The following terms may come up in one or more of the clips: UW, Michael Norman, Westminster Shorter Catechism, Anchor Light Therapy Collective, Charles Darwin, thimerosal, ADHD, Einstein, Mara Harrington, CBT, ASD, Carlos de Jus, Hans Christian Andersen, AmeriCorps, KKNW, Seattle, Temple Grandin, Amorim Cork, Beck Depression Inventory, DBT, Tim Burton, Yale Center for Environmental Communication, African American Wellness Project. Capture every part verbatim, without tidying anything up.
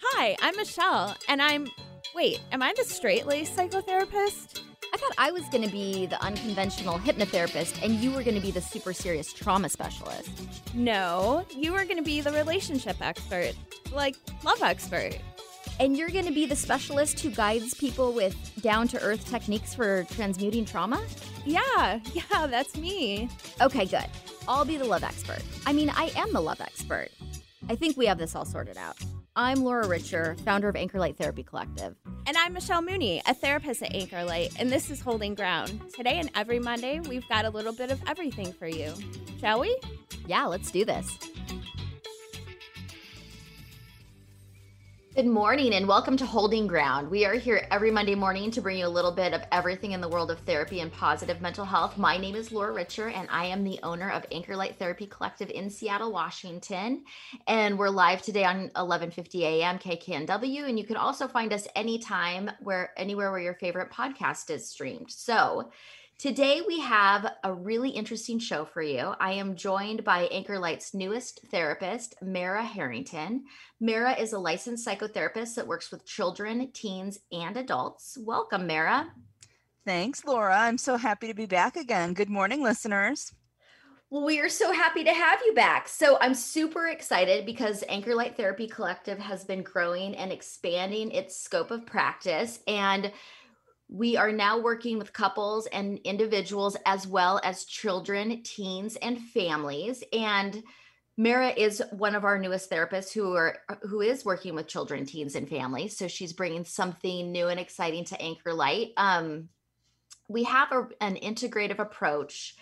Hi, I'm Michelle, and I'm... Wait, am I the straight-laced psychotherapist? I thought I was going to be the unconventional hypnotherapist, and you were going to be the super serious trauma specialist. No, you were going to be the relationship expert, like love expert. And you're going to be the specialist who guides people with down-to-earth techniques for transmuting trauma? Yeah, yeah, that's me. Okay, good. I'll be the love expert. I mean, I am the love expert. I think we have this all sorted out. I'm Laura Richer, founder of Anchor Light Therapy Collective. And I'm Michelle Mooney, a therapist at Anchor Light, and this is Holding Ground. Today and every Monday, we've got a little bit of everything for you. Shall we? Yeah, let's do this. Good morning and welcome to Holding Ground. We are here every Monday morning to bring you a little bit of everything in the world of therapy and positive mental health. My name is Laura Richer and I am the owner of Anchor Light Therapy Collective in Seattle, Washington. And we're live today on eleven fifty a.m. K K N W. And you can also find us anytime where anywhere where your favorite podcast is streamed. So today we have a really interesting show for you. I am joined by Anchor Light's newest therapist, Mara Harrington. Mara is a licensed psychotherapist that works with children, teens, and adults. Welcome, Mara. Thanks, Laura. I'm so happy to be back again. Good morning, listeners. Well, we are so happy to have you back. So I'm super excited because Anchor Light Therapy Collective has been growing and expanding its scope of practice, and we are now working with couples and individuals as well as children, teens, and families. And Mara is one of our newest therapists who are who is working with children, teens, and families. So she's bringing something new and exciting to Anchor Light. Um, we have a, an integrative approach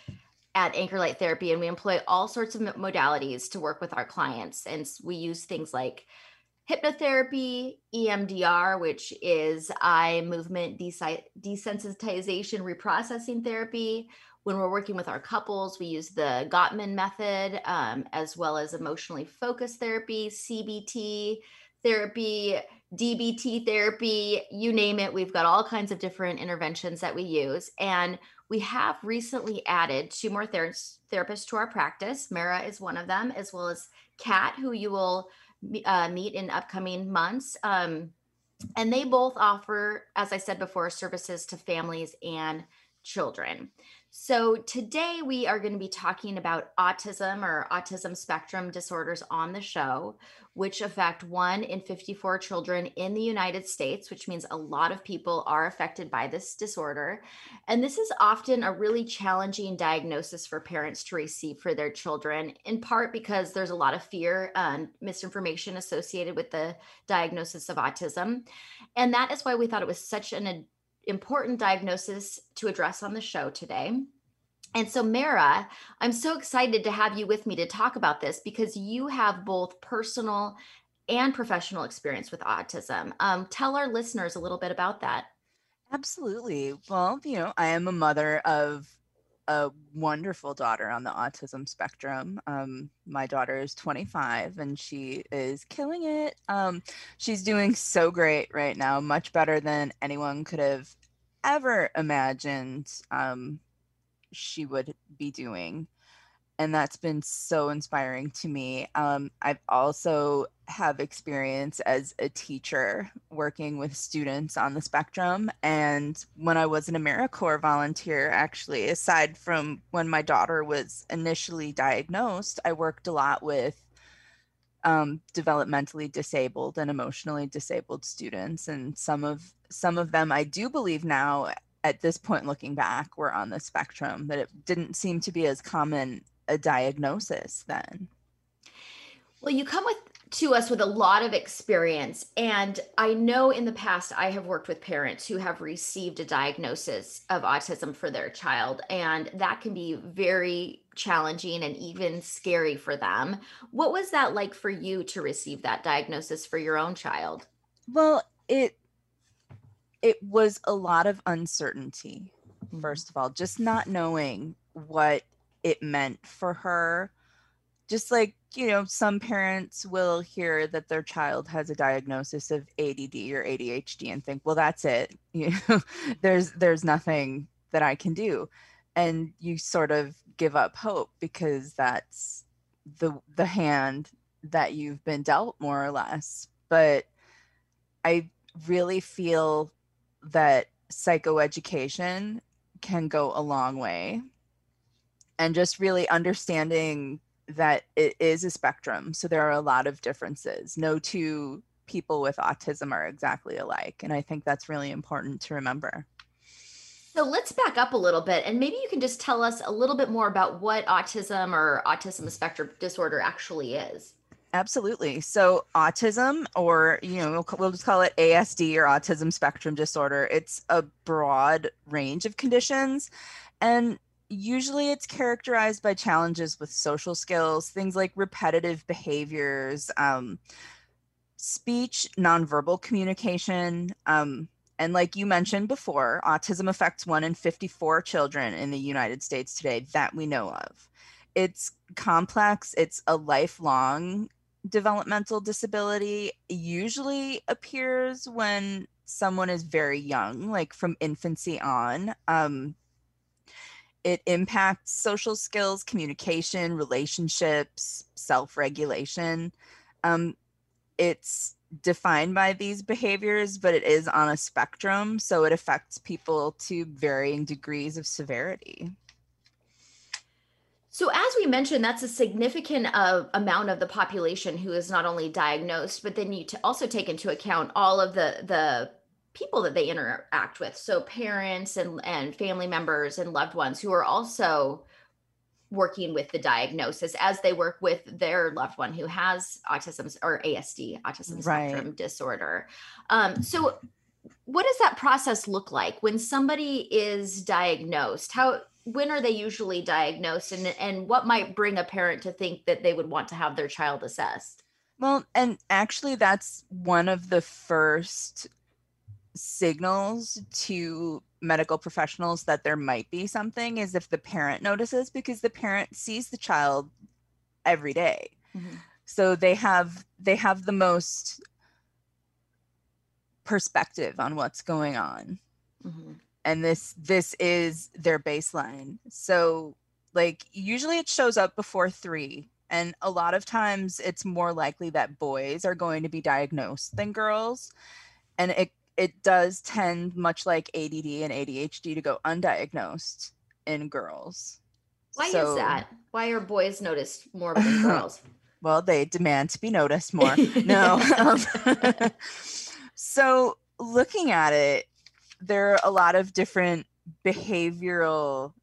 at Anchor Light Therapy, and we employ all sorts of modalities to work with our clients. And we use things like hypnotherapy, E M D R, which is eye movement desensitization reprocessing therapy. When we're working with our couples, we use the Gottman method, um, as well as emotionally focused therapy, C B T therapy, D B T therapy, you name it. We've got all kinds of different interventions that we use. And we have recently added two more ther- therapists to our practice. Mara is one of them, as well as Kat, who you will Uh, meet in upcoming months. Um, and they both offer, as I said before, services to families and children. So today we are going to be talking about autism or autism spectrum disorders on the show, which affect one in fifty-four children in the United States, which means a lot of people are affected by this disorder. And this is often a really challenging diagnosis for parents to receive for their children, in part because there's a lot of fear and misinformation associated with the diagnosis of autism. And that is why we thought it was such an important diagnosis to address on the show today. And so Mara, I'm so excited to have you with me to talk about this because you have both personal and professional experience with autism. Um, tell our listeners a little bit about that. Absolutely. Well, you know, I am a mother of a wonderful daughter on the autism spectrum. Um, my daughter is twenty-five and she is killing it. Um, she's doing so great right now, much better than anyone could have ever imagined um, she would be doing. And that's been so inspiring to me. Um, I've also have experience as a teacher working with students on the spectrum. And when I was an AmeriCorps volunteer, actually, aside from when my daughter was initially diagnosed, I worked a lot with um, developmentally disabled and emotionally disabled students. And some of some of them, I do believe now, at this point, looking back, were on the spectrum, but it didn't seem to be as common a diagnosis then. Well, you come with to us with a lot of experience. And I know in the past, I have worked with parents who have received a diagnosis of autism for their child, and that can be very challenging and even scary for them. What was that like for you to receive that diagnosis for your own child? Well, it, it was a lot of uncertainty, first of all, just not knowing what it meant for her. Just like, you know, some parents will hear that their child has a diagnosis of A D D or A D H D and think, well, that's it. You know, there's there's nothing that I can do. And you sort of give up hope because that's the the hand that you've been dealt, more or less. But I really feel that psychoeducation can go a long way, and just really understanding that it is a spectrum. So there are a lot of differences. No two people with autism are exactly alike. And I think that's really important to remember. So let's back up a little bit, and maybe you can just tell us a little bit more about what autism or autism spectrum disorder actually is. Absolutely. So autism, or, you know, we'll just call it A S D or autism spectrum disorder. It's a broad range of conditions, and usually it's characterized by challenges with social skills, things like repetitive behaviors, um, speech, nonverbal communication, um, and like you mentioned before, autism affects one in fifty-four children in the United States today that we know of. It's complex. It's a lifelong developmental disability. It usually appears when someone is very young, like from infancy on. Um, it impacts social skills, communication, relationships, self-regulation. Um, it's defined by these behaviors, but it is on a spectrum, so it affects people to varying degrees of severity. So as we mentioned, that's a significant uh, amount of the population who is not only diagnosed, but then you to also take into account all of the the people that they interact with, so parents and and family members and loved ones who are also working with the diagnosis as they work with their loved one who has autism or A S D, autism spectrum right. disorder. Um, so what does that process look like when somebody is diagnosed? How, when are they usually diagnosed, and, and what might bring a parent to think that they would want to have their child assessed? Well, and actually that's one of the first signals to medical professionals that there might be something is if the parent notices, because the parent sees the child every day. Mm-hmm. So they have they have the most perspective on what's going on. Mm-hmm. And this this is their baseline. So like usually it shows up before three. And a lot of times it's more likely that boys are going to be diagnosed than girls. And it It does tend, much like A D D and A D H D, to go undiagnosed in girls. Why so, is that? Why are boys noticed more than girls? Well, they demand to be noticed more. No. Um, so looking at it, there are a lot of different behavioral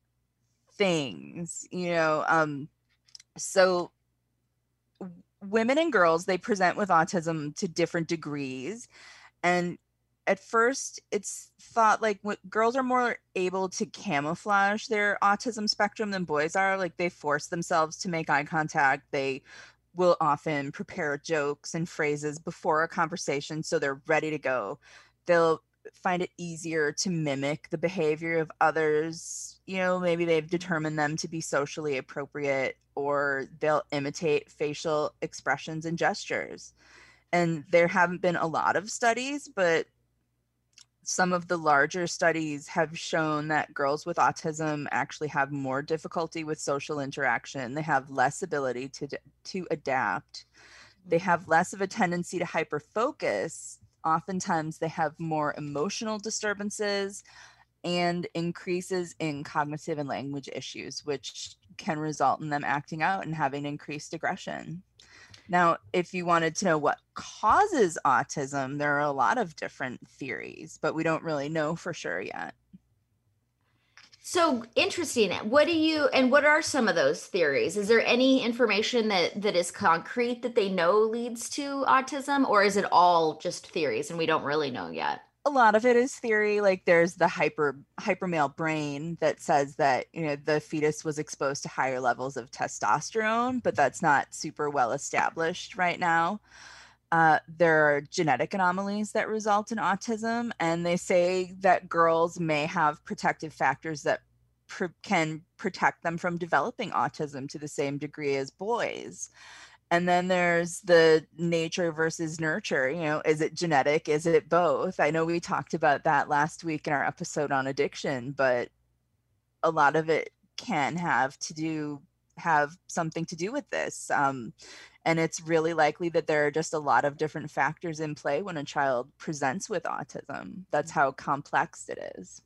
things, you know. Um, so women and girls, they present with autism to different degrees, and at first, it's thought like what, girls are more able to camouflage their autism spectrum than boys are. Like they force themselves to make eye contact. They will often prepare jokes and phrases before a conversation, so they're ready to go. They'll find it easier to mimic the behavior of others. You know, maybe they've determined them to be socially appropriate, or they'll imitate facial expressions and gestures. And there haven't been a lot of studies, but some of the larger studies have shown that girls with autism actually have more difficulty with social interaction. They have less ability to, to adapt. They have less of a tendency to hyperfocus. Oftentimes they have more emotional disturbances and increases in cognitive and language issues, which can result in them acting out and having increased aggression. Now, if you wanted to know what causes autism, there are a lot of different theories, but we don't really know for sure yet. So interesting. What do you, and what are some of those theories? Is there any information that, that is concrete that they know leads to autism, or is it all just theories and we don't really know yet? A lot of it is theory. Like there's the hyper hypermale brain that says that, you know, the fetus was exposed to higher levels of testosterone, but that's not super well established right now. Uh, there are genetic anomalies that result in autism, and they say that girls may have protective factors that pr- can protect them from developing autism to the same degree as boys. And then there's the nature versus nurture. You know, is it genetic? Is it both? I know we talked about that last week in our episode on addiction, but a lot of it can have to do, have something to do with this. Um, And it's really likely that there are just a lot of different factors in play when a child presents with autism. That's how complex it is.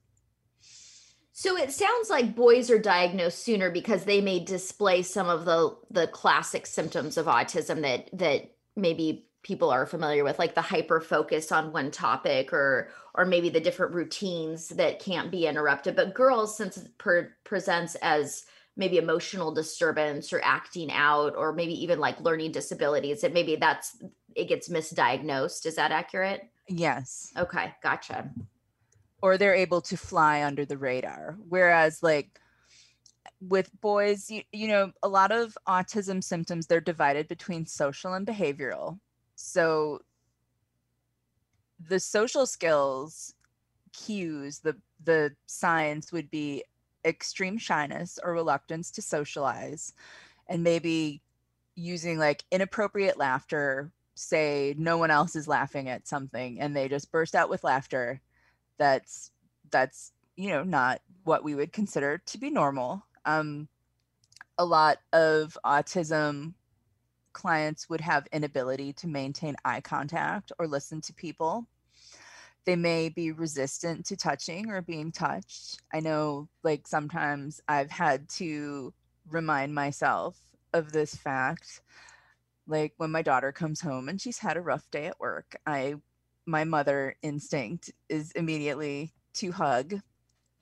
So it sounds like boys are diagnosed sooner because they may display some of the, the classic symptoms of autism that, that maybe people are familiar with, like the hyper focus on one topic, or, or maybe the different routines that can't be interrupted. But girls, since it per, presents as maybe emotional disturbance or acting out, or maybe even like learning disabilities, that maybe that's, it gets misdiagnosed. Is that accurate? Yes. Okay. Gotcha. Or they're able to fly under the radar. Whereas like with boys, you, you know, a lot of autism symptoms, they're divided between social and behavioral. So the social skills cues, the, the signs would be extreme shyness or reluctance to socialize, and maybe using like inappropriate laughter. Say no one else is laughing at something and they just burst out with laughter. That's, that's, you know, not what we would consider to be normal. Um, a lot of autism clients would have inability to maintain eye contact or listen to people. They may be resistant to touching or being touched. I know, like, sometimes I've had to remind myself of this fact. Like when my daughter comes home and she's had a rough day at work, I my mother instinct is immediately to hug.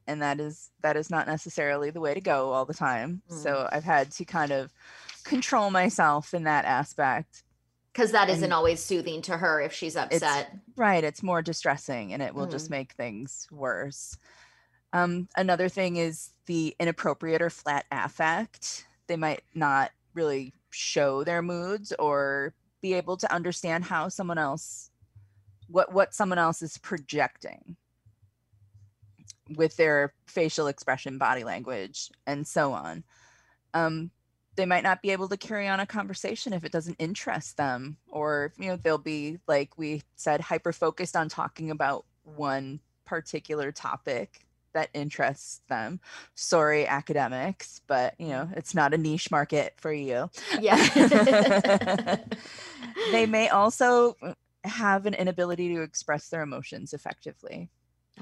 And that is, that is not necessarily the way to go all the time. Mm. So I've had to kind of control myself in that aspect. Cause that isn't and always soothing to her if she's upset. It's, right. It's more distressing, and it will mm. just make things worse. Um, another thing is the inappropriate or flat affect. They might not really show their moods or be able to understand how someone else What what someone else is projecting with their facial expression, body language, and so on. Um, they might not be able to carry on a conversation if it doesn't interest them, or, you know, they'll be, like we said, hyper-focused on talking about one particular topic that interests them. Sorry, academics, but, you know, it's not a niche market for you. Yeah. They may also have an inability to express their emotions effectively.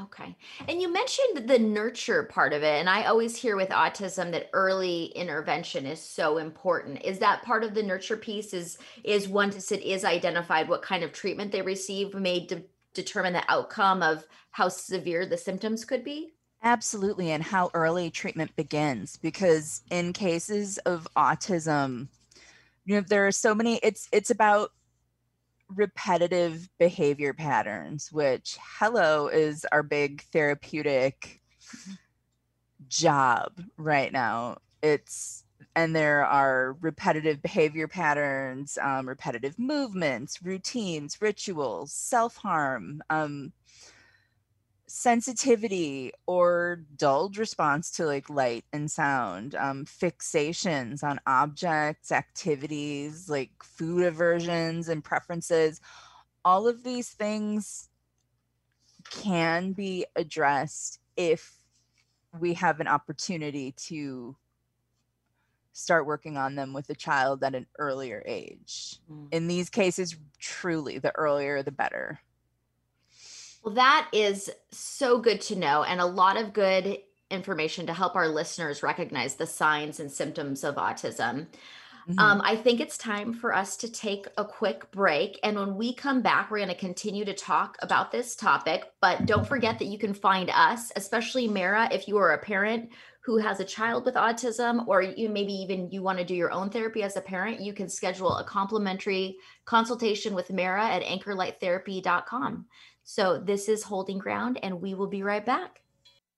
Okay. And you mentioned the nurture part of it. And I always hear with autism that early intervention is so important. Is that part of the nurture piece? Is, is once it is identified what kind of treatment they receive may de- determine the outcome of how severe the symptoms could be? Absolutely. And how early treatment begins, because in cases of autism, you know, there are so many, it's, it's about repetitive behavior patterns, which, hello, is our big therapeutic job right now. It's, and there are repetitive behavior patterns, um, repetitive movements, routines, rituals, self-harm, um, sensitivity or dulled response to like light and sound, um, fixations on objects, activities, like food aversions and preferences. All of these things can be addressed if we have an opportunity to start working on them with a child at an earlier age. Mm. In these cases, truly, the earlier, the better. Well, that is so good to know, and a lot of good information to help our listeners recognize the signs and symptoms of autism. Mm-hmm. Um, I think it's time for us to take a quick break. And when we come back, we're going to continue to talk about this topic. But don't forget that you can find us, especially Mara, if you are a parent who has a child with autism, or you maybe even you want to do your own therapy as a parent, you can schedule a complimentary consultation with Mara at anchor light therapy dot com. So this is Holding Ground, and we will be right back.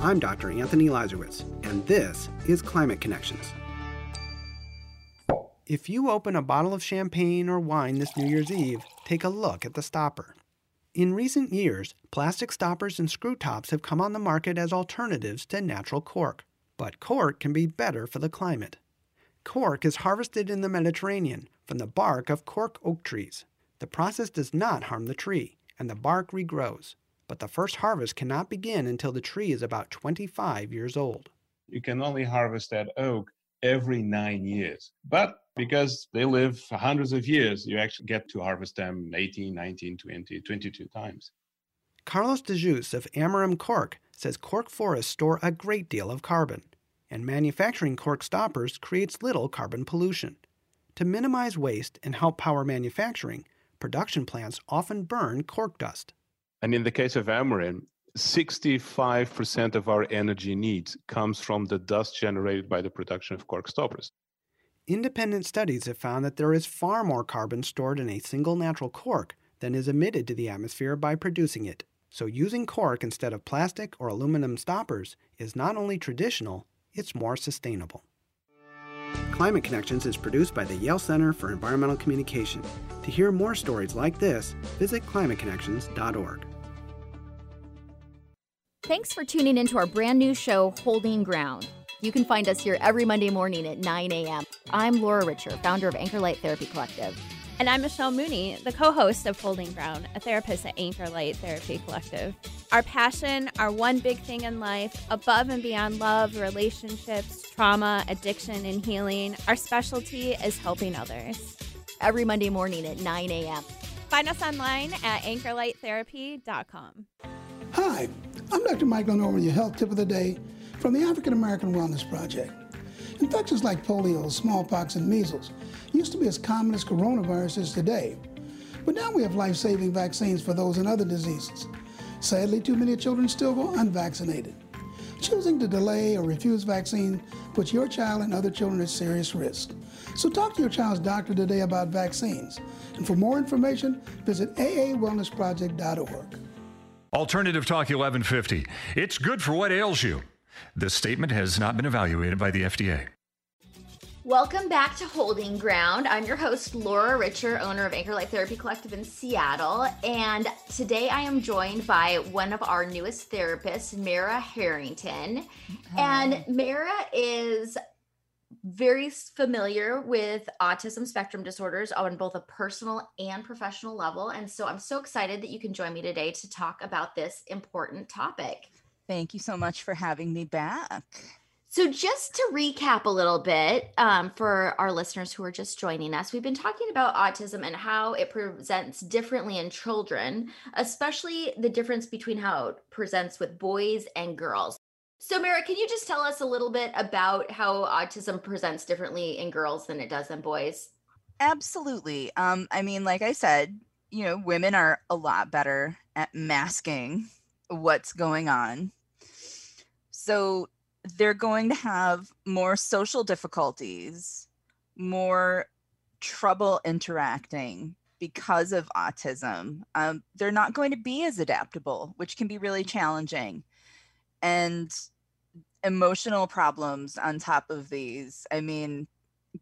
I'm Doctor Anthony Lazarus, and this is Climate Connections. If you open a bottle of champagne or wine this New Year's Eve, take a look at the stopper. In recent years, plastic stoppers and screw tops have come on the market as alternatives to natural cork. But cork can be better for the climate. Cork is harvested in the Mediterranean from the bark of cork oak trees. The process does not harm the tree, and the bark regrows. But the first harvest cannot begin until the tree is about twenty-five years old. You can only harvest that oak every nine years. But because they live for hundreds of years, you actually get to harvest them eighteen, nineteen, twenty, twenty-two times. Carlos de Jus of Amorim Cork says cork forests store a great deal of carbon, and manufacturing cork stoppers creates little carbon pollution. To minimize waste and help power manufacturing, production plants often burn cork dust. And in the case of Amorim, sixty-five percent of our energy needs comes from the dust generated by the production of cork stoppers. Independent studies have found that there is far more carbon stored in a single natural cork than is emitted to the atmosphere by producing it. So using cork instead of plastic or aluminum stoppers is not only traditional, it's more sustainable. Climate Connections is produced by the Yale Center for Environmental Communication. To hear more stories like this, visit climate connections dot org. Thanks for tuning into our brand new show, Holding Ground. You can find us here every Monday morning at nine a.m. I'm Laura Richer, founder of Anchor Light Therapy Collective. And I'm Michelle Mooney, the co-host of Holding Ground, a therapist at Anchor Light Therapy Collective. Our passion, our one big thing in life, above and beyond love, relationships, trauma, addiction, and healing, our specialty is helping others. Every Monday morning at nine a.m. Find us online at anchor light therapy dot com. Hi, I'm Doctor Michael Norman, your health tip of the day from the African American Wellness Project. Infections like polio, smallpox, and measles used to be as common as coronavirus is today, but now we have life-saving vaccines for those and other diseases. Sadly, too many children still go unvaccinated. Choosing to delay or refuse vaccine puts your child and other children at serious risk. So talk to your child's doctor today about vaccines. And for more information, visit a a wellness project dot org. Alternative Talk eleven fifty. It's good for what ails you. This statement has not been evaluated by the F D A. Welcome back to Holding Ground. I'm your host, Laura Richer, owner of Anchor Light Therapy Collective in Seattle. And today I am joined by one of our newest therapists, Mara Harrington. Hi. And Mara is very familiar with autism spectrum disorders on both a personal and professional level. And so I'm so excited that you can join me today to talk about this important topic. Thank you so much for having me back. So just to recap a little bit um, for our listeners who are just joining us, we've been talking about autism and how it presents differently in children, especially the difference between how it presents with boys and girls. So Mara, can you just tell us a little bit about how autism presents differently in girls than it does in boys? Absolutely. Um, I mean, like I said, you know, women are a lot better at masking what's going on. So they're going to have more social difficulties, more trouble interacting because of autism. Um, they're not going to be as adaptable, which can be really challenging. And emotional problems on top of these, I mean,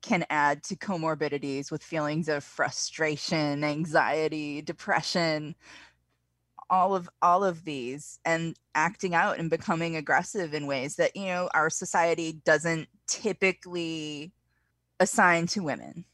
can add to comorbidities with feelings of frustration, anxiety, depression, all of all of these, and acting out and becoming aggressive in ways that, you know, our society doesn't typically assign to women.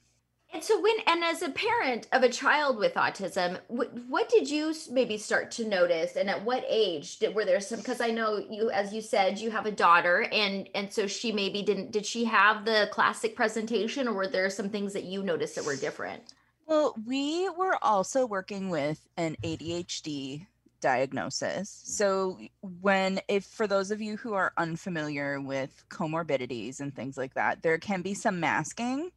And so when, and as a parent of a child with autism, what, what did you maybe start to notice? And at what age did, were there some, because I know you, as you said, you have a daughter, and, and so she maybe didn't, did she have the classic presentation, or were there some things that you noticed that were different? Well, we were also working with an A D H D diagnosis. So when, if for those of you who are unfamiliar with comorbidities and things like that, there can be some masking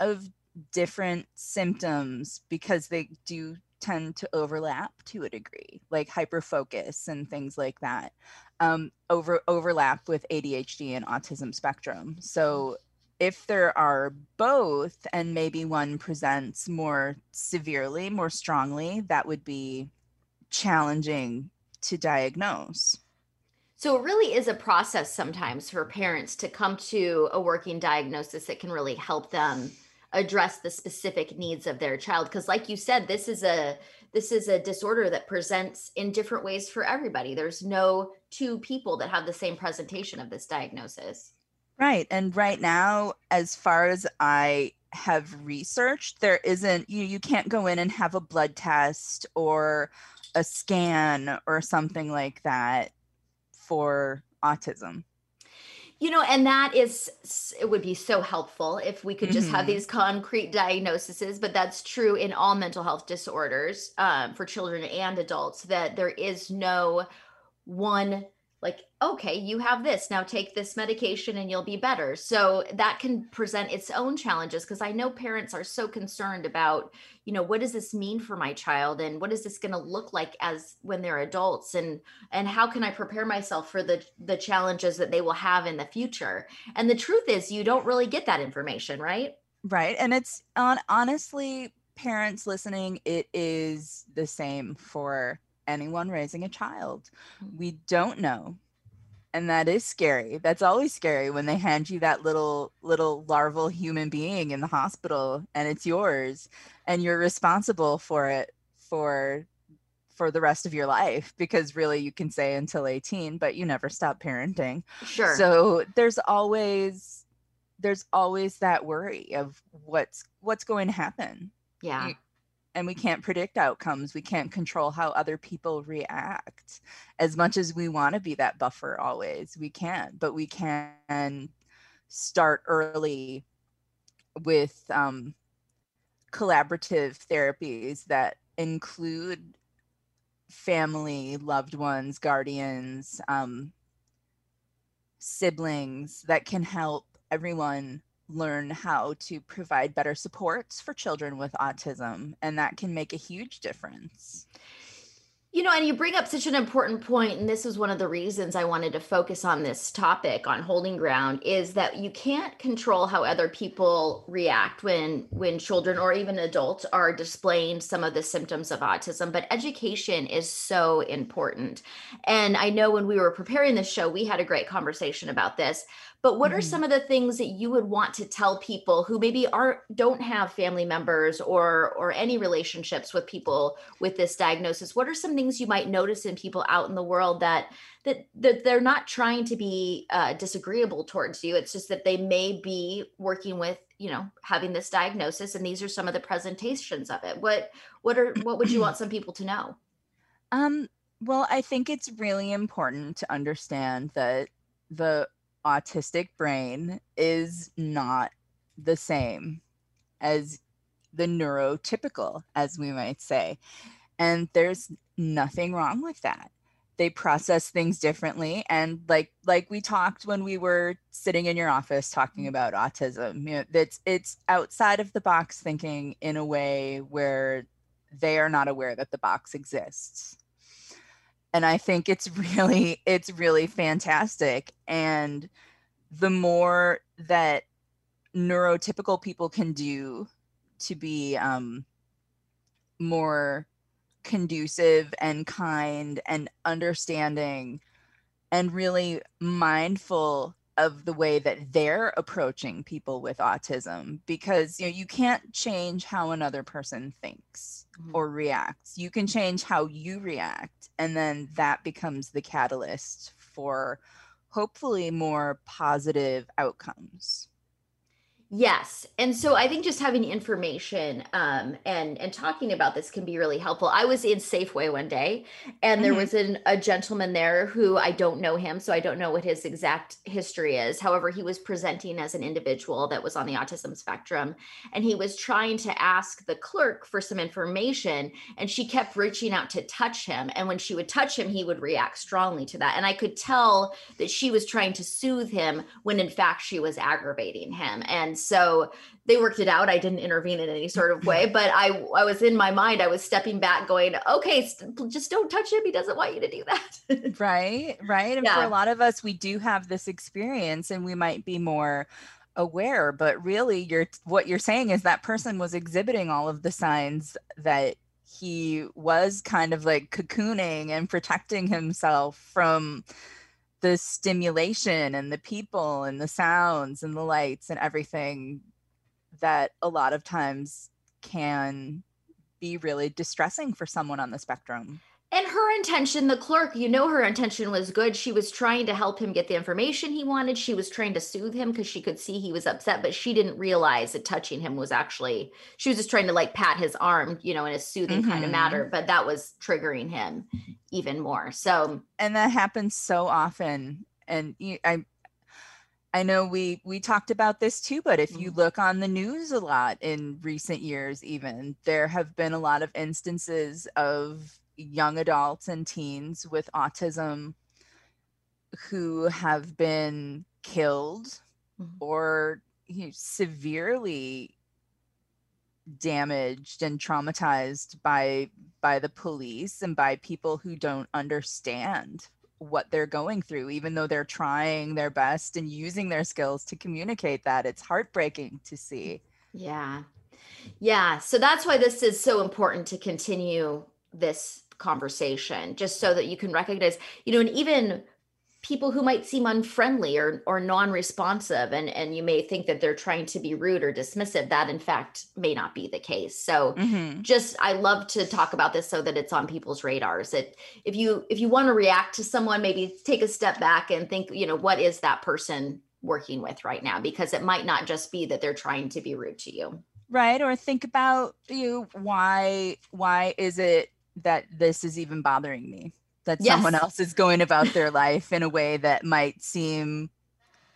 of different symptoms because they do tend to overlap to a degree, like hyperfocus and things like that, um, over overlap with A D H D and autism spectrum. So if there are both, and maybe one presents more severely, more strongly, that would be challenging to diagnose. So it really is a process sometimes for parents to come to a working diagnosis that can really help them address the specific needs of their child. Because like you said, this is a this is a disorder that presents in different ways for everybody. There's no two people that have the same presentation of this diagnosis. Right. And right now, as far as I have researched, there isn't, you, you can't go in and have a blood test or a scan or something like that for autism. You know, and that is, it would be so helpful if we could just mm-hmm. have these concrete diagnoses, but that's true in all mental health disorders um, for children and adults, that there is no one like, okay, you have this, now take this medication and you'll be better. So that can present its own challenges, because I know parents are so concerned about, you know, what does this mean for my child? And what is this going to look like as when they're adults? And, and how can I prepare myself for the, the challenges that they will have in the future? And the truth is, you don't really get that information, right? Right. And it's on, honestly, parents listening, it is the same for anyone raising a child. We don't know. And that is scary. That's always scary when they hand you that little, little larval human being in the hospital and it's yours and you're responsible for it for, for the rest of your life, because really you can say until eighteen, but you never stop parenting. Sure. So there's always, there's always that worry of what's, what's going to happen. Yeah. You, And we can't predict outcomes. We can't control how other people react. As much as we want to be that buffer always, we can't. But we can start early with um, collaborative therapies that include family, loved ones, guardians, um, siblings, that can help everyone learn how to provide better supports for children with autism. And that can make a huge difference. You know, and you bring up such an important point, and this is one of the reasons I wanted to focus on this topic on Holding Ground, is that you can't control how other people react when, when children or even adults are displaying some of the symptoms of autism, but education is so important. And I know when we were preparing this show, we had a great conversation about this, but what mm-hmm. are some of the things that you would want to tell people who maybe aren't, don't have family members or, or any relationships with people with this diagnosis? What are some things you might notice in people out in the world that that that they're not trying to be uh, disagreeable towards you? It's just that they may be working with, you know, having this diagnosis, and these are some of the presentations of it. What what are what would you want some people to know? Um, well, I think it's really important to understand that the autistic brain is not the same as the neurotypical, as we might say. And there's nothing wrong with that. They process things differently. And like like we talked when we were sitting in your office talking about autism, you know, that's it's outside of the box thinking in a way where they are not aware that the box exists. And I think it's really, it's really fantastic. And the more that neurotypical people can do to be um, more conducive and kind and understanding and really mindful of the way that they're approaching people with autism, because you know you can't change how another person thinks mm-hmm. or reacts. You can change how you react, and then that becomes the catalyst for hopefully more positive outcomes. Yes. And so I think just having information um, and, and talking about this can be really helpful. I was in Safeway one day, and there mm-hmm. was an, a gentleman there who, I don't know him, so I don't know what his exact history is. However, he was presenting as an individual that was on the autism spectrum, and he was trying to ask the clerk for some information, and she kept reaching out to touch him. And when she would touch him, he would react strongly to that. And I could tell that she was trying to soothe him when in fact she was aggravating him. And so they worked it out. I didn't intervene in any sort of way, but I, I was in my mind, I was stepping back going, okay, st- just don't touch him. He doesn't want you to do that. Right. Right. And yeah. for a lot of us, we do have this experience, and we might be more aware, but really you're, what you're saying is that person was exhibiting all of the signs that he was kind of like cocooning and protecting himself from the stimulation and the people and the sounds and the lights and everything that a lot of times can be really distressing for someone on the spectrum. And her intention, the clerk, you know, her intention was good. She was trying to help him get the information he wanted. She was trying to soothe him because she could see he was upset, but she didn't realize that touching him was actually, she was just trying to like pat his arm, you know, in a soothing mm-hmm. kind of manner, but that was triggering him even more. So, and that happens so often. And I, I know we, we talked about this too, but if you look on the news a lot in recent years, even there have been a lot of instances of young adults and teens with autism who have been killed mm-hmm. or you know, severely damaged and traumatized by by the police and by people who don't understand what they're going through, even though they're trying their best and using their skills to communicate that. It's heartbreaking to see. Yeah. Yeah. So that's why this is so important to continue this conversation, just so that you can recognize, you know, and even people who might seem unfriendly or or non-responsive, and, and you may think that they're trying to be rude or dismissive, that in fact may not be the case. So mm-hmm. just, I love to talk about this so that it's on people's radars. That if you, if you want to react to someone, maybe take a step back and think, you know, what is that person working with right now? Because it might not just be that they're trying to be rude to you. Right. Or think about you, know, why, why is it that this is even bothering me, that yes. someone else is going about their life in a way that might seem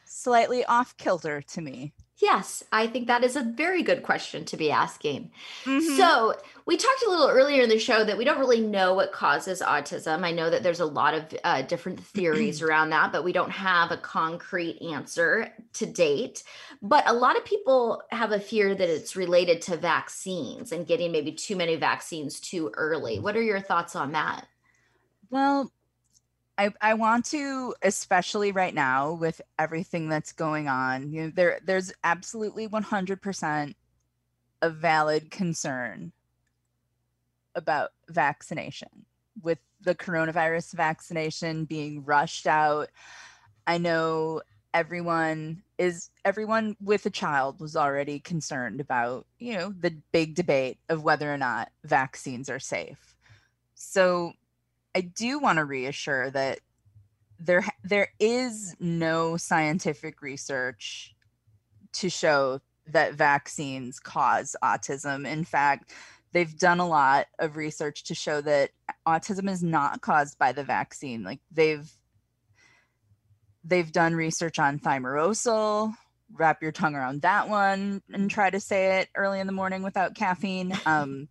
slightly off kilter to me? Yes, I think that is a very good question to be asking. Mm-hmm. So we talked a little earlier in the show that we don't really know what causes autism. I know that there's a lot of uh, different theories around that, but we don't have a concrete answer to date. But a lot of people have a fear that it's related to vaccines and getting maybe too many vaccines too early. What are your thoughts on that? Well, I, I want to, especially right now with everything that's going on, you know, there, there's absolutely one hundred percent a valid concern about vaccination, with the coronavirus vaccination being rushed out. I know everyone is, everyone with a child was already concerned about, you know, the big debate of whether or not vaccines are safe. So I do want to reassure that there there is no scientific research to show that vaccines cause autism. In fact, they've done a lot of research to show that autism is not caused by the vaccine. Like they've they've done research on thimerosal. Wrap your tongue around that one and try to say it early in the morning without caffeine. Um,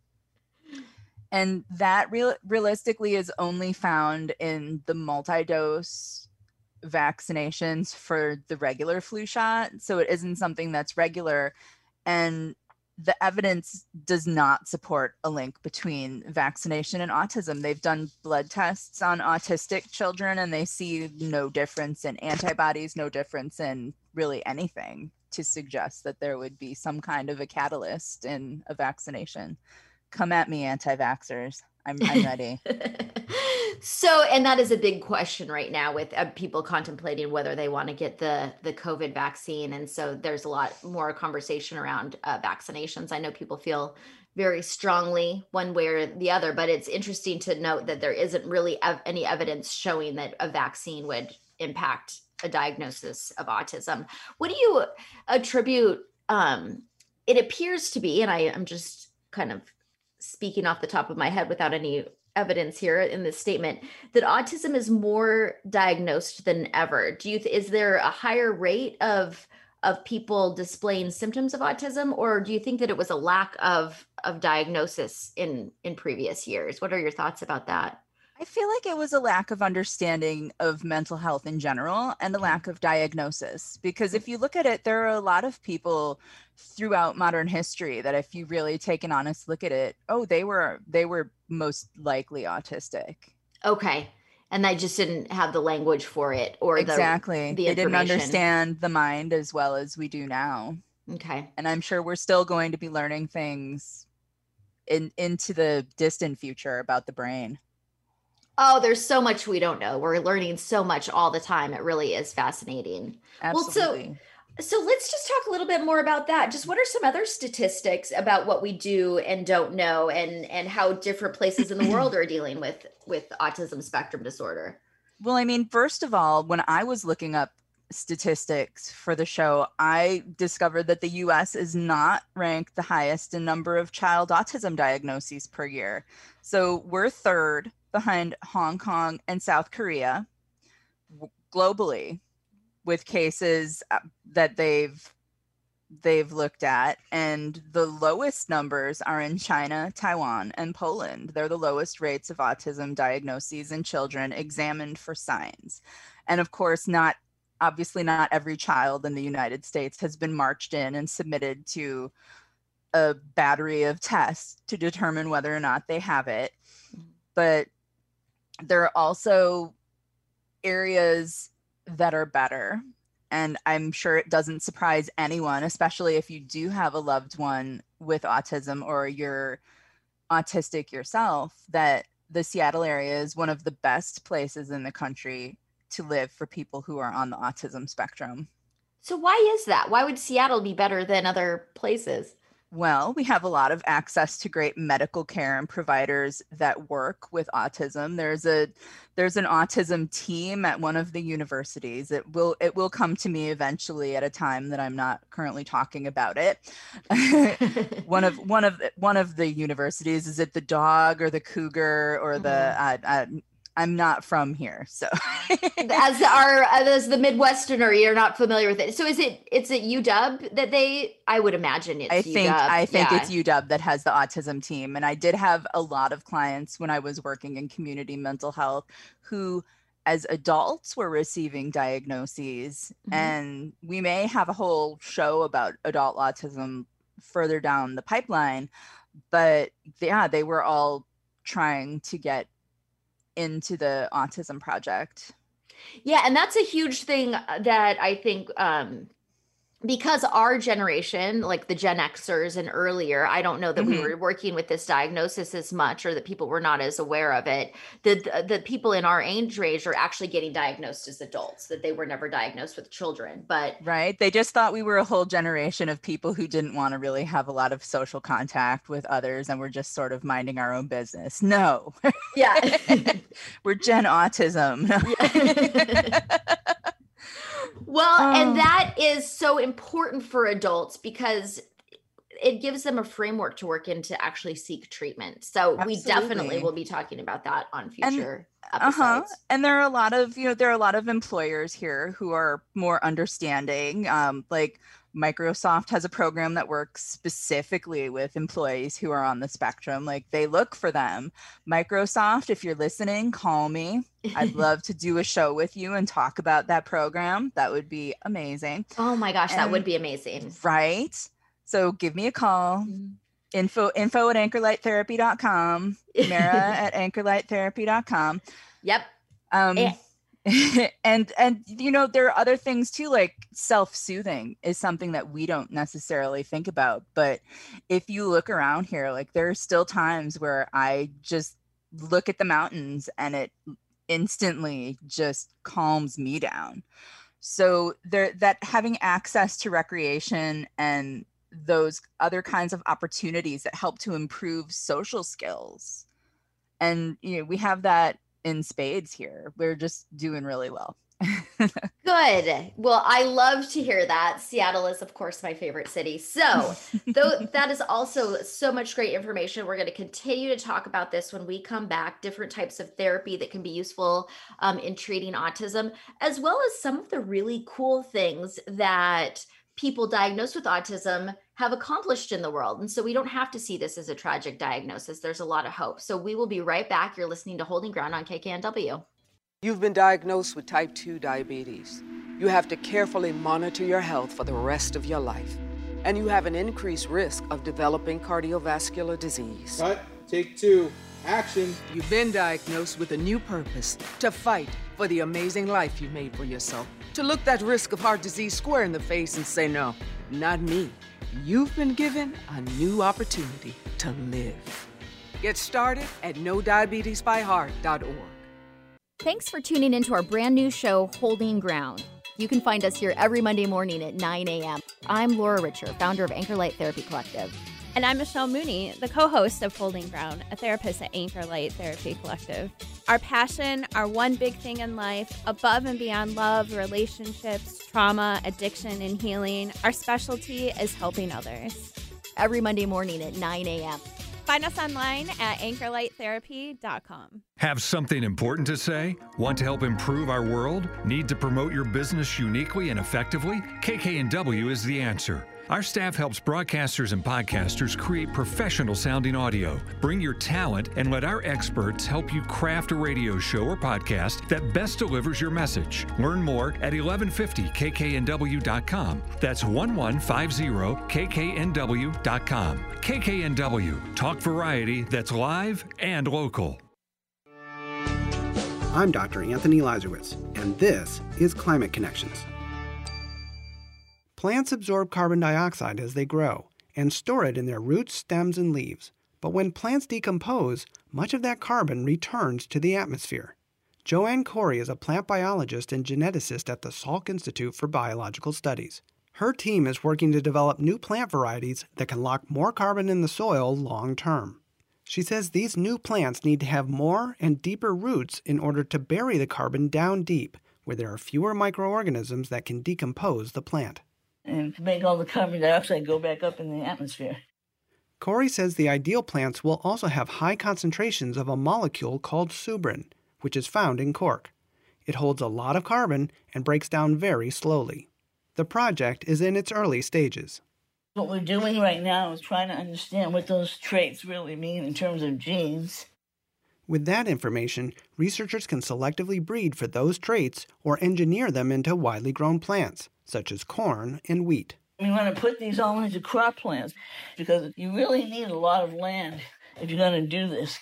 And that real, realistically is only found in the multi-dose vaccinations for the regular flu shot. So it isn't something that's regular. And the evidence does not support a link between vaccination and autism. They've done blood tests on autistic children and they see no difference in antibodies, no difference in really anything to suggest that there would be some kind of a catalyst in a vaccination. Come at me, anti-vaxxers. I'm, I'm ready. So, and that is a big question right now with uh, people contemplating whether they want to get the, the COVID vaccine. And so there's a lot more conversation around uh, vaccinations. I know people feel very strongly one way or the other, but it's interesting to note that there isn't really ev- any evidence showing that a vaccine would impact a diagnosis of autism. What do you attribute? Um, it appears to be, and I am just kind of speaking off the top of my head without any evidence here in this statement, that autism is more diagnosed than ever. Do you, th- is there a higher rate of, of people displaying symptoms of autism, or do you think that it was a lack of, of diagnosis in, in previous years? What are your thoughts about that? I feel like it was a lack of understanding of mental health in general and a lack of diagnosis, because if you look at it, there are a lot of people throughout modern history that if you really take an honest look at it, oh, they were they were most likely autistic. Okay. And they just didn't have the language for it or exactly. the, the information. They didn't understand the mind as well as we do now. Okay. And I'm sure we're still going to be learning things in into the distant future about the brain. Oh, there's so much we don't know. We're learning so much all the time. It really is fascinating. Absolutely. Well, so So let's just talk a little bit more about that. Just what are some other statistics about what we do and don't know, and, and how different places in the world are dealing with, with autism spectrum disorder? Well, I mean, first of all, when I was looking up statistics for the show, I discovered that the U S is not ranked the highest in number of child autism diagnoses per year. So we're third behind Hong Kong and South Korea globally, with cases that they've they've looked at. And the lowest numbers are in China, Taiwan, and Poland. They're the lowest rates of autism diagnoses in children examined for signs. And of course, not obviously not every child in the United States has been marched in and submitted to a battery of tests to determine whether or not they have it. But there are also areas that are better. And I'm sure it doesn't surprise anyone, especially if you do have a loved one with autism or you're autistic yourself, that the Seattle area is one of the best places in the country to live for people who are on the autism spectrum. So why is that? Why would Seattle be better than other places? Well, we have a lot of access to great medical care and providers that work with autism. There's a there's an autism team at one of the universities. It will it will come to me eventually at a time that I'm not currently talking about it. one of one of one of the universities, is it the dog or the cougar or mm-hmm. the uh, uh, I'm not from here, so as our as the Midwesterner, you're not familiar with it. So is it it's at U W that they? I would imagine it's. I think U W. I think yeah. It's U W that has the autism team, and I did have a lot of clients when I was working in community mental health who, as adults, were receiving diagnoses, mm-hmm. and we may have a whole show about adult autism further down the pipeline, but yeah, they were all trying to get into the autism project. Yeah. And that's a huge thing that I think, um, because our generation, like the Gen Xers and earlier, I don't know that mm-hmm. we were working with this diagnosis as much, or that people were not as aware of it. The, the, the people in our age range are actually getting diagnosed as adults, that they were never diagnosed with children, but. Right. They just thought we were a whole generation of people who didn't want to really have a lot of social contact with others, and we're just sort of minding our own business. No. Yeah. We're Gen Autism. Yeah. Well, um, and that is so important for adults because it gives them a framework to work in to actually seek treatment. So absolutely. We definitely will be talking about that on future and, episodes. Uh-huh. And there are a lot of, you know, there are a lot of employers here who are more understanding. Um, like Microsoft has a program that works specifically with employees who are on the spectrum. Like they look for them. Microsoft, if you're listening, call me. I'd love to do a show with you and talk about that program. That would be amazing. Oh my gosh, and, that would be amazing. Right? So give me a call. Mm-hmm. Info info at anchor light therapy dot com. Mara at anchor light therapy dot com. Yep. Um eh. and, and, you know, there are other things too, like self-soothing is something that we don't necessarily think about. But if you look around here, like there are still times where I just look at the mountains and it instantly just calms me down. So there, that having access to recreation and those other kinds of opportunities that help to improve social skills. And, you know, we have that in spades here. We're just doing really well. Good. Well, I love to hear that. Seattle is, of course, my favorite city. So though that is also so much great information. We're going to continue to talk about this when we come back, different types of therapy that can be useful um, in treating autism, as well as some of the really cool things that people diagnosed with autism have accomplished in the world. And so we don't have to see this as a tragic diagnosis. There's a lot of hope. So we will be right back. You're listening to Holding Ground on K K N W. You've been diagnosed with type two diabetes. You have to carefully monitor your health for the rest of your life. And you have an increased risk of developing cardiovascular disease. Cut, take two, action. You've been diagnosed with a new purpose, to fight for the amazing life you've made for yourself. To look that risk of heart disease square in the face and say, no, not me. You've been given a new opportunity to live. Get started at no diabetes by heart dot org. Thanks for tuning into our brand new show, Holding Ground. You can find us here every Monday morning at nine a.m. I'm Laura Richer, founder of Anchor Light Therapy Collective. And I'm Michelle Mooney, the co-host of Holding Ground, a therapist at Anchor Light Therapy Collective. Our passion, our one big thing in life, above and beyond love, relationships, trauma, addiction, and healing, our specialty is helping others. Every Monday morning at nine a.m. Find us online at anchor light therapy dot com. Have something important to say? Want to help improve our world? Need to promote your business uniquely and effectively? K K N W is the answer. Our staff helps broadcasters and podcasters create professional-sounding audio. Bring your talent and let our experts help you craft a radio show or podcast that best delivers your message. Learn more at eleven fifty K K N W dot com. That's eleven fifty K K N W dot com. K K N W, talk variety that's live and local. I'm Doctor Anthony Lazarus, and this is Climate Connections. Plants absorb carbon dioxide as they grow and store it in their roots, stems, and leaves. But when plants decompose, much of that carbon returns to the atmosphere. Joanne Corey is a plant biologist and geneticist at the Salk Institute for Biological Studies. Her team is working to develop new plant varieties that can lock more carbon in the soil long term. She says these new plants need to have more and deeper roots in order to bury the carbon down deep, where there are fewer microorganisms that can decompose the plant and make all the carbon dioxide go back up in the atmosphere. Corey says the ideal plants will also have high concentrations of a molecule called suberin, which is found in cork. It holds a lot of carbon and breaks down very slowly. The project is in its early stages. What we're doing right now is trying to understand what those traits really mean in terms of genes. With that information, researchers can selectively breed for those traits or engineer them into widely grown plants, such as corn and wheat. We want to put these all into crop plants because you really need a lot of land if you're going to do this.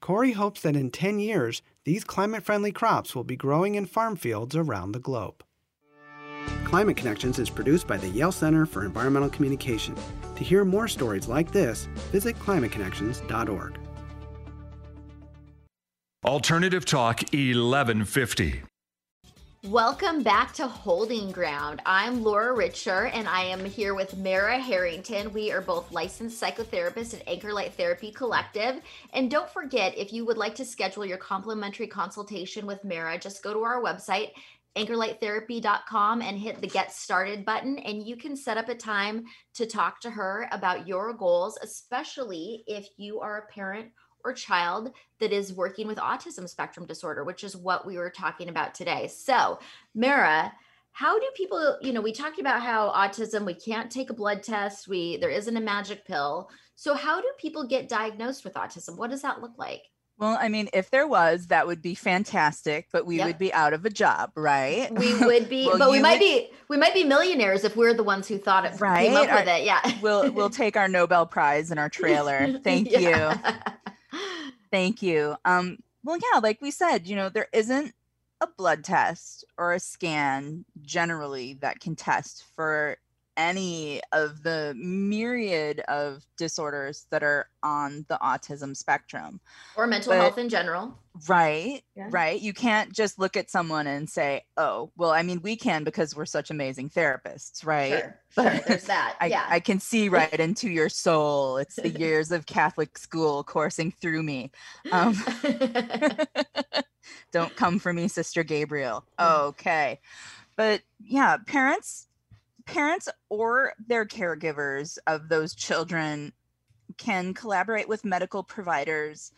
Corey hopes that in ten years, these climate-friendly crops will be growing in farm fields around the globe. Climate Connections is produced by the Yale Center for Environmental Communication. To hear more stories like this, visit climate connections dot org. Alternative Talk eleven fifty. Welcome back to Holding Ground. I'm Laura Richer, and I am here with Mara Harrington. We are both licensed psychotherapists at Anchor Light Therapy Collective. And don't forget, if you would like to schedule your complimentary consultation with Mara, just go to our website, anchor light therapy dot com, and hit the Get Started button, and you can set up a time to talk to her about your goals, especially if you are a parent or child that is working with autism spectrum disorder, which is what we were talking about today. So, Mara, how do people, you know, we talked about how autism, we can't take a blood test, we there isn't a magic pill. So how do people get diagnosed with autism? What does that look like? Well, I mean, if there was, that would be fantastic, but we yep. would be out of a job, right? We would be, well, but we might would... be, we might be millionaires if we're the ones who thought it, right? came up our, with it, yeah. we'll, we'll take our Nobel Prize in our trailer. Thank yeah. you. Thank you. Um, well, yeah, like we said, you know, there isn't a blood test or a scan generally that can test for any of the myriad of disorders that are on the autism spectrum. Or mental but, health in general. Right, yeah. right. You can't just look at someone and say, oh, well, I mean, we can because we're such amazing therapists, right? Sure, but sure. There's that, yeah. I, I can see right into your soul. It's the years of Catholic school coursing through me. Um, don't come for me, Sister Gabriel. Okay. But yeah, parents... Parents or their caregivers of those children can collaborate with medical providers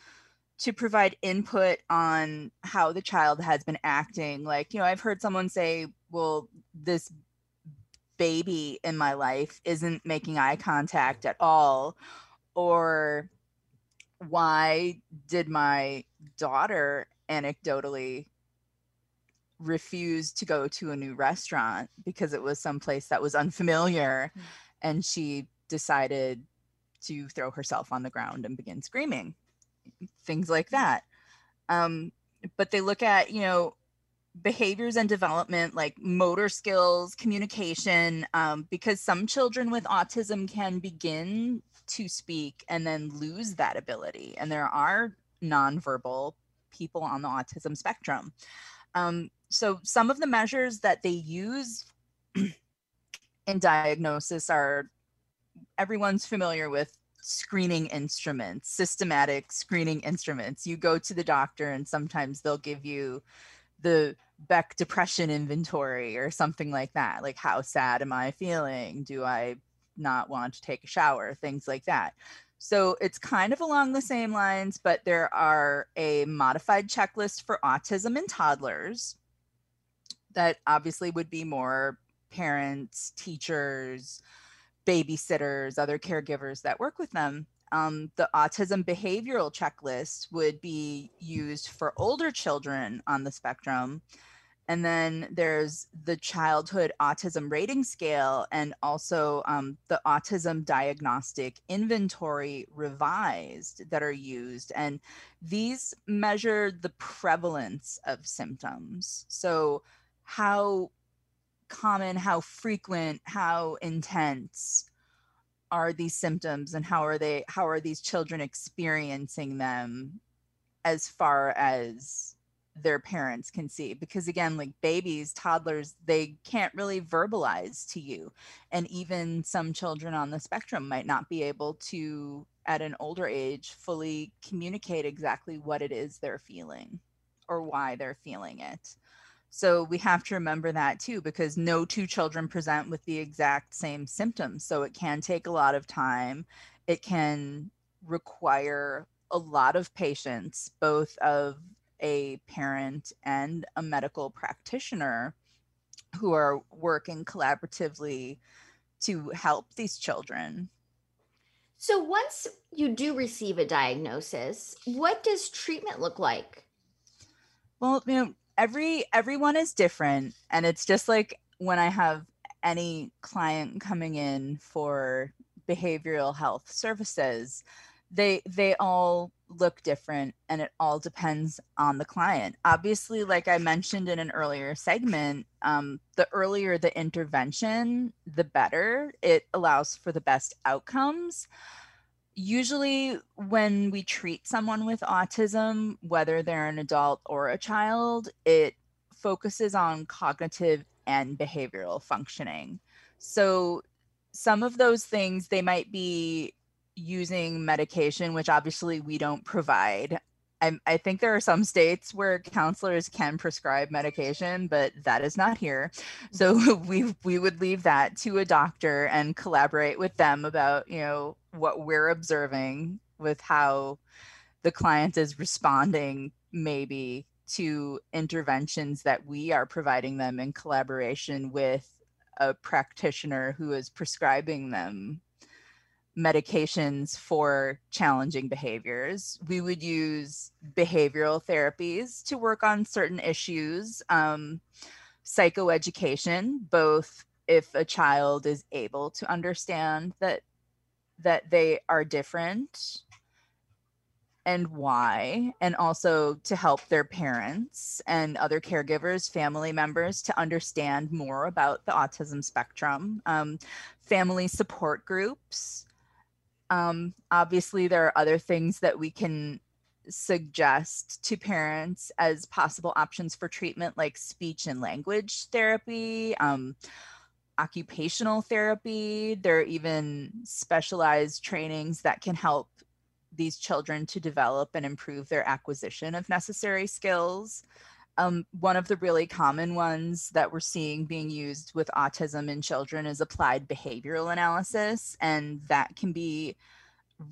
to provide input on how the child has been acting. Like, you know, I've heard someone say, well, this baby in my life isn't making eye contact at all. Or why did my daughter anecdotally refused to go to a new restaurant because it was someplace that was unfamiliar, mm-hmm. and she decided to throw herself on the ground and begin screaming, things like that. Um, but they look at, you know, behaviors and development like motor skills, communication, um, because some children with autism can begin to speak and then lose that ability. And there are nonverbal people on the autism spectrum. Um, so some of the measures that they use in diagnosis are, everyone's familiar with screening instruments, systematic screening instruments. You go to the doctor and sometimes they'll give you the Beck depression inventory or something like that. Like, how sad am I feeling? Do I not want to take a shower? Things like that. So it's kind of along the same lines, but there are a modified checklist for autism in toddlers that obviously would be more parents, teachers, babysitters, other caregivers that work with them. Um, the autism behavioral checklist would be used for older children on the spectrum. And then there's the childhood autism rating scale, and also um, the autism diagnostic inventory revised that are used. And these measure the prevalence of symptoms. So how common, how frequent, how intense are these symptoms, and how are they, how are these children experiencing them as far as their parents can see? Because again, like babies, toddlers, they can't really verbalize to you. And even some children on the spectrum might not be able to, at an older age, fully communicate exactly what it is they're feeling or why they're feeling it. So we have to remember that too, because no two children present with the exact same symptoms. So it can take a lot of time. It can require a lot of patience, both of a parent and a medical practitioner who are working collaboratively to help these children. So once you do receive a diagnosis, what does treatment look like? Well, you know, every everyone is different, and it's just like when I have any client coming in for behavioral health services, they they all look different, and it all depends on the client. Obviously, like I mentioned in an earlier segment, um, the earlier the intervention, the better. It allows for the best outcomes. Usually when we treat someone with autism, whether they're an adult or a child, it focuses on cognitive and behavioral functioning. So some of those things, they might be using medication, which obviously we don't provide. I, I think there are some states where counselors can prescribe medication, but that is not here. So we we would leave that to a doctor and collaborate with them about, you know, what we're observing with how the client is responding maybe to interventions that we are providing them in collaboration with a practitioner who is prescribing them medications for challenging behaviors. We would use behavioral therapies to work on certain issues, um, psychoeducation, both if a child is able to understand that that they are different and why, and also to help their parents and other caregivers, family members, to understand more about the autism spectrum. Um, family support groups. Um, obviously, there are other things that we can suggest to parents as possible options for treatment, like speech and language therapy, um, occupational therapy. There are even specialized trainings that can help these children to develop and improve their acquisition of necessary skills. Um, one of the really common ones that we're seeing being used with autism in children is applied behavioral analysis, and that can be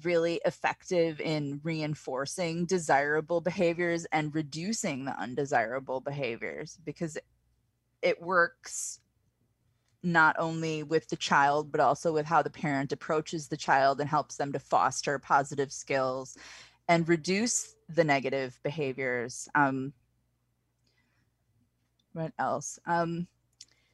really effective in reinforcing desirable behaviors and reducing the undesirable behaviors, because it works not only with the child, but also with how the parent approaches the child and helps them to foster positive skills and reduce the negative behaviors. Um, what else? Um,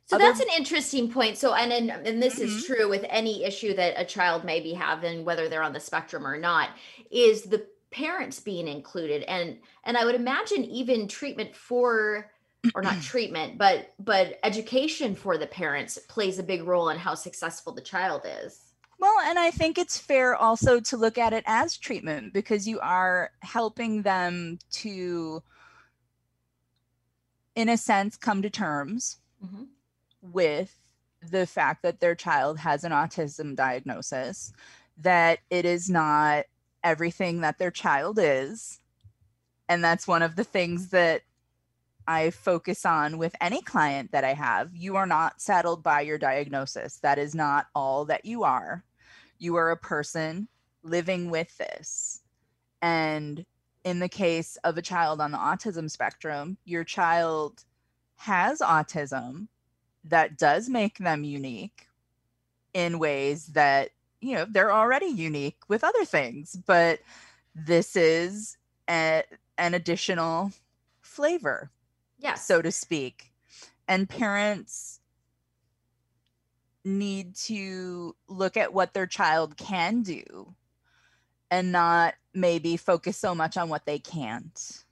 so other- that's an interesting point. So, and in, and this mm-hmm. is true with any issue that a child may be having, whether they're on the spectrum or not, is the parents being included. And, and I would imagine even treatment for or not treatment, but but education for the parents plays a big role in how successful the child is. Well, and I think it's fair also to look at it as treatment, because you are helping them to in a sense, come to terms mm-hmm. with the fact that their child has an autism diagnosis, that it is not everything that their child is. And that's one of the things that I focus on with any client that I have. You are not saddled by your diagnosis. That is not all that you are. You are a person living with this. And in the case of a child on the autism spectrum, your child has autism that does make them unique in ways that, you know, they're already unique with other things, but this is a, an additional flavor, yeah, so to speak. And parents need to look at what their child can do and not maybe focus so much on what they can't.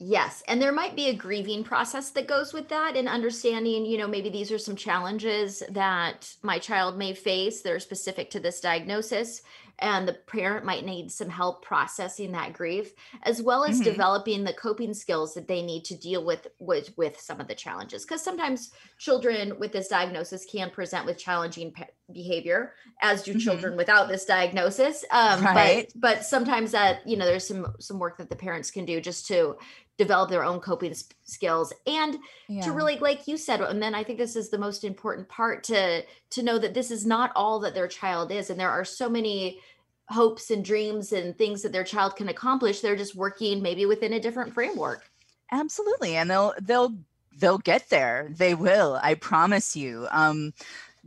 Yes. And there might be a grieving process that goes with that, and understanding, you know, maybe these are some challenges that my child may face that are specific to this diagnosis. And the parent might need some help processing that grief, as well as mm-hmm. developing the coping skills that they need to deal with, with, with some of the challenges. Because sometimes children with this diagnosis can present with challenging pe- behavior, as do mm-hmm. children without this diagnosis. Um, right. But but sometimes that, you know, there's some some work that the parents can do just to develop their own coping sp- skills and yeah. to really, like you said, and then I think this is the most important part, to, to know that this is not all that their child is. And there are so many hopes and dreams and things that their child can accomplish. They're just working maybe within a different framework. Absolutely. And they'll, they'll, they'll get there. They will. I promise you. Um,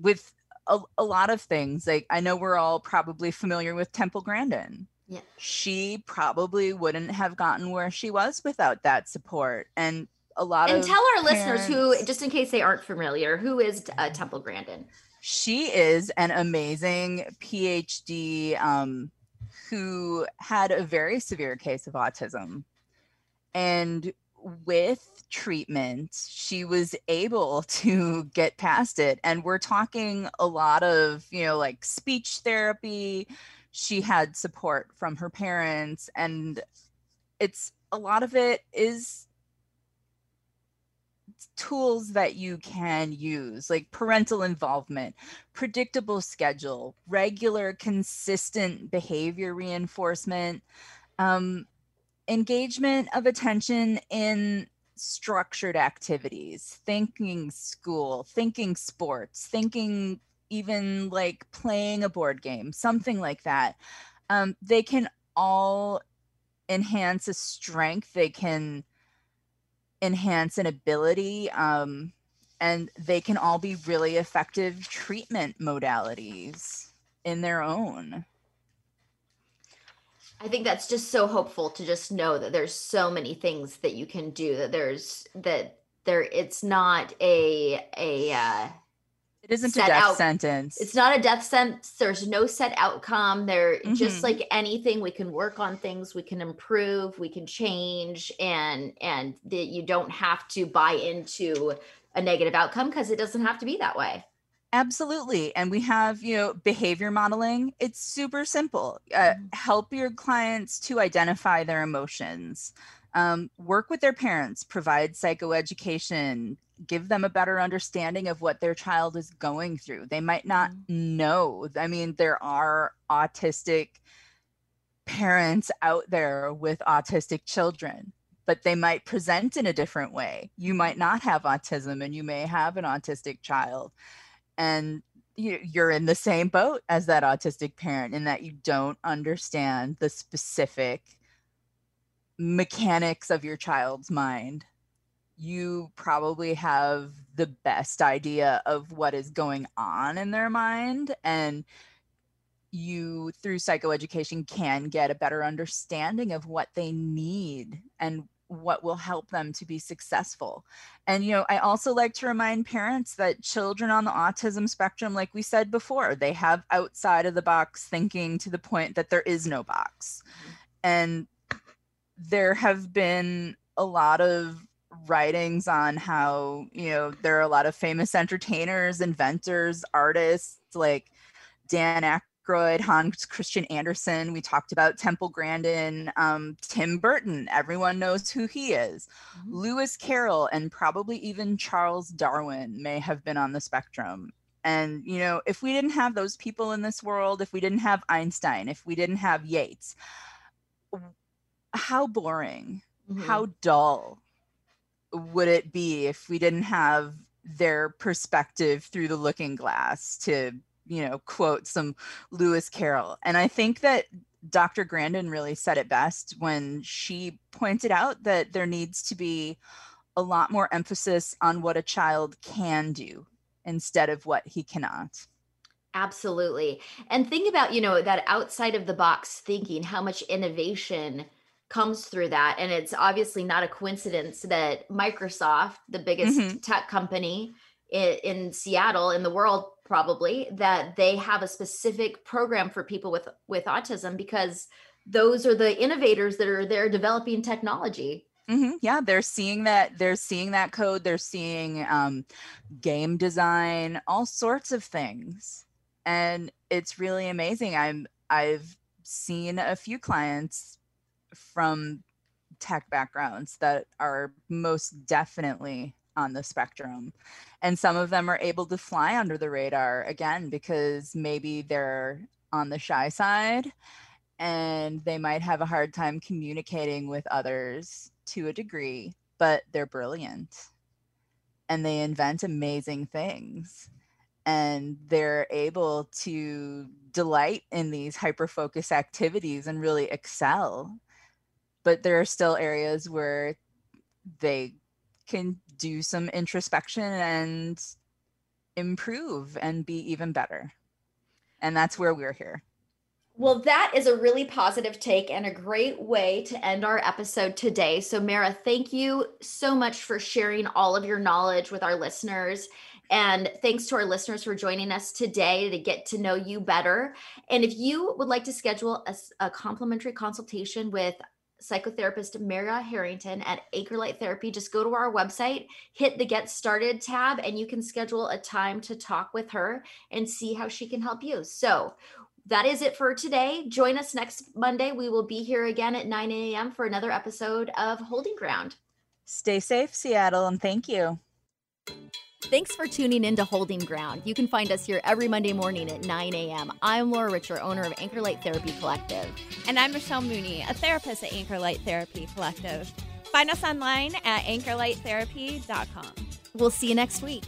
with a, a lot of things, like, I know we're all probably familiar with Temple Grandin. Yeah. She probably wouldn't have gotten where she was without that support. And a lot and of And tell our parents, listeners, who, just in case they aren't familiar, who is uh, Temple Grandin? She is an amazing P H D um, who had a very severe case of autism. And with treatment, she was able to get past it. And we're talking a lot of, you know, like speech therapy. She had support from her parents, and it's a lot of it is tools that you can use, like parental involvement, predictable schedule, regular, consistent behavior reinforcement, um, engagement of attention in structured activities, thinking school, thinking sports, thinking even like playing a board game, something like that. Um, they can all enhance a strength. They can enhance an ability, um, and they can all be really effective treatment modalities in their own. I think that's just so hopeful to just know that there's so many things that you can do, that there's, that there, it's not a, a, uh, It isn't a death out. sentence. It's not a death sentence. There's no set outcome. There, mm-hmm. just like anything, we can work on things, we can improve, we can change, and and that you don't have to buy into a negative outcome, because it doesn't have to be that way. Absolutely. And we have, you know, behavior modeling. It's super simple. Uh, mm-hmm. Help your clients to identify their emotions. Um, work with their parents. Provide psychoeducation. Give them a better understanding of what their child is going through. They might not know. I mean, there are autistic parents out there with autistic children, but they might present in a different way. You might not have autism, and you may have an autistic child, and you're in the same boat as that autistic parent in that you don't understand the specific mechanics of your child's mind. You probably have the best idea of what is going on in their mind, and you, through psychoeducation, can get a better understanding of what they need and what will help them to be successful. And, you know, I also like to remind parents that children on the autism spectrum, like we said before, they have outside of the box thinking to the point that there is no box. And there have been a lot of writings on how, you know, there are a lot of famous entertainers, inventors, artists like Dan Aykroyd, Hans Christian Andersen. We talked about Temple Grandin, um, Tim Burton. Everyone knows who he is. Mm-hmm. Lewis Carroll, and probably even Charles Darwin may have been on the spectrum. And, you know, if we didn't have those people in this world, if we didn't have Einstein, if we didn't have Yeats, how boring, mm-hmm. how dull would it be if we didn't have their perspective through the looking glass, to, you know, quote some Lewis Carroll. And I think that Doctor Grandin really said it best when she pointed out that there needs to be a lot more emphasis on what a child can do instead of what he cannot. Absolutely. And think about, you know, that outside of the box thinking, how much innovation comes through that. And it's obviously not a coincidence that Microsoft, the biggest mm-hmm. tech company in, in Seattle, in the world, probably, that they have a specific program for people with, with autism, because those are the innovators that are there developing technology. Mm-hmm. Yeah, they're seeing that, they're seeing that code, they're seeing um, game design, all sorts of things. And it's really amazing. I'm, I've seen a few clients from tech backgrounds that are most definitely on the spectrum. And some of them are able to fly under the radar, again, because maybe they're on the shy side and they might have a hard time communicating with others to a degree, but they're brilliant and they invent amazing things. And they're able to delight in these hyper-focus activities and really excel. But there are still areas where they can do some introspection and improve and be even better. And that's where we're here. Well, that is a really positive take and a great way to end our episode today. So, Mara, thank you so much for sharing all of your knowledge with our listeners. And thanks to our listeners for joining us today to get to know you better. And if you would like to schedule a, a complimentary consultation with psychotherapist Mara Harrington at Anchor Light Therapy, just go to our website, hit the Get Started tab, and you can schedule a time to talk with her and see how she can help you. So that is it for today. Join us next Monday. We will be here again at nine a.m. for another episode of Holding Ground. Stay safe, Seattle, and thank you. Thanks for tuning in to Holding Ground. You can find us here every Monday morning at nine a.m. I'm Laura Richer, owner of Anchor Light Therapy Collective. And I'm Michelle Mooney, a therapist at Anchor Light Therapy Collective. Find us online at anchor light therapy dot com. We'll see you next week.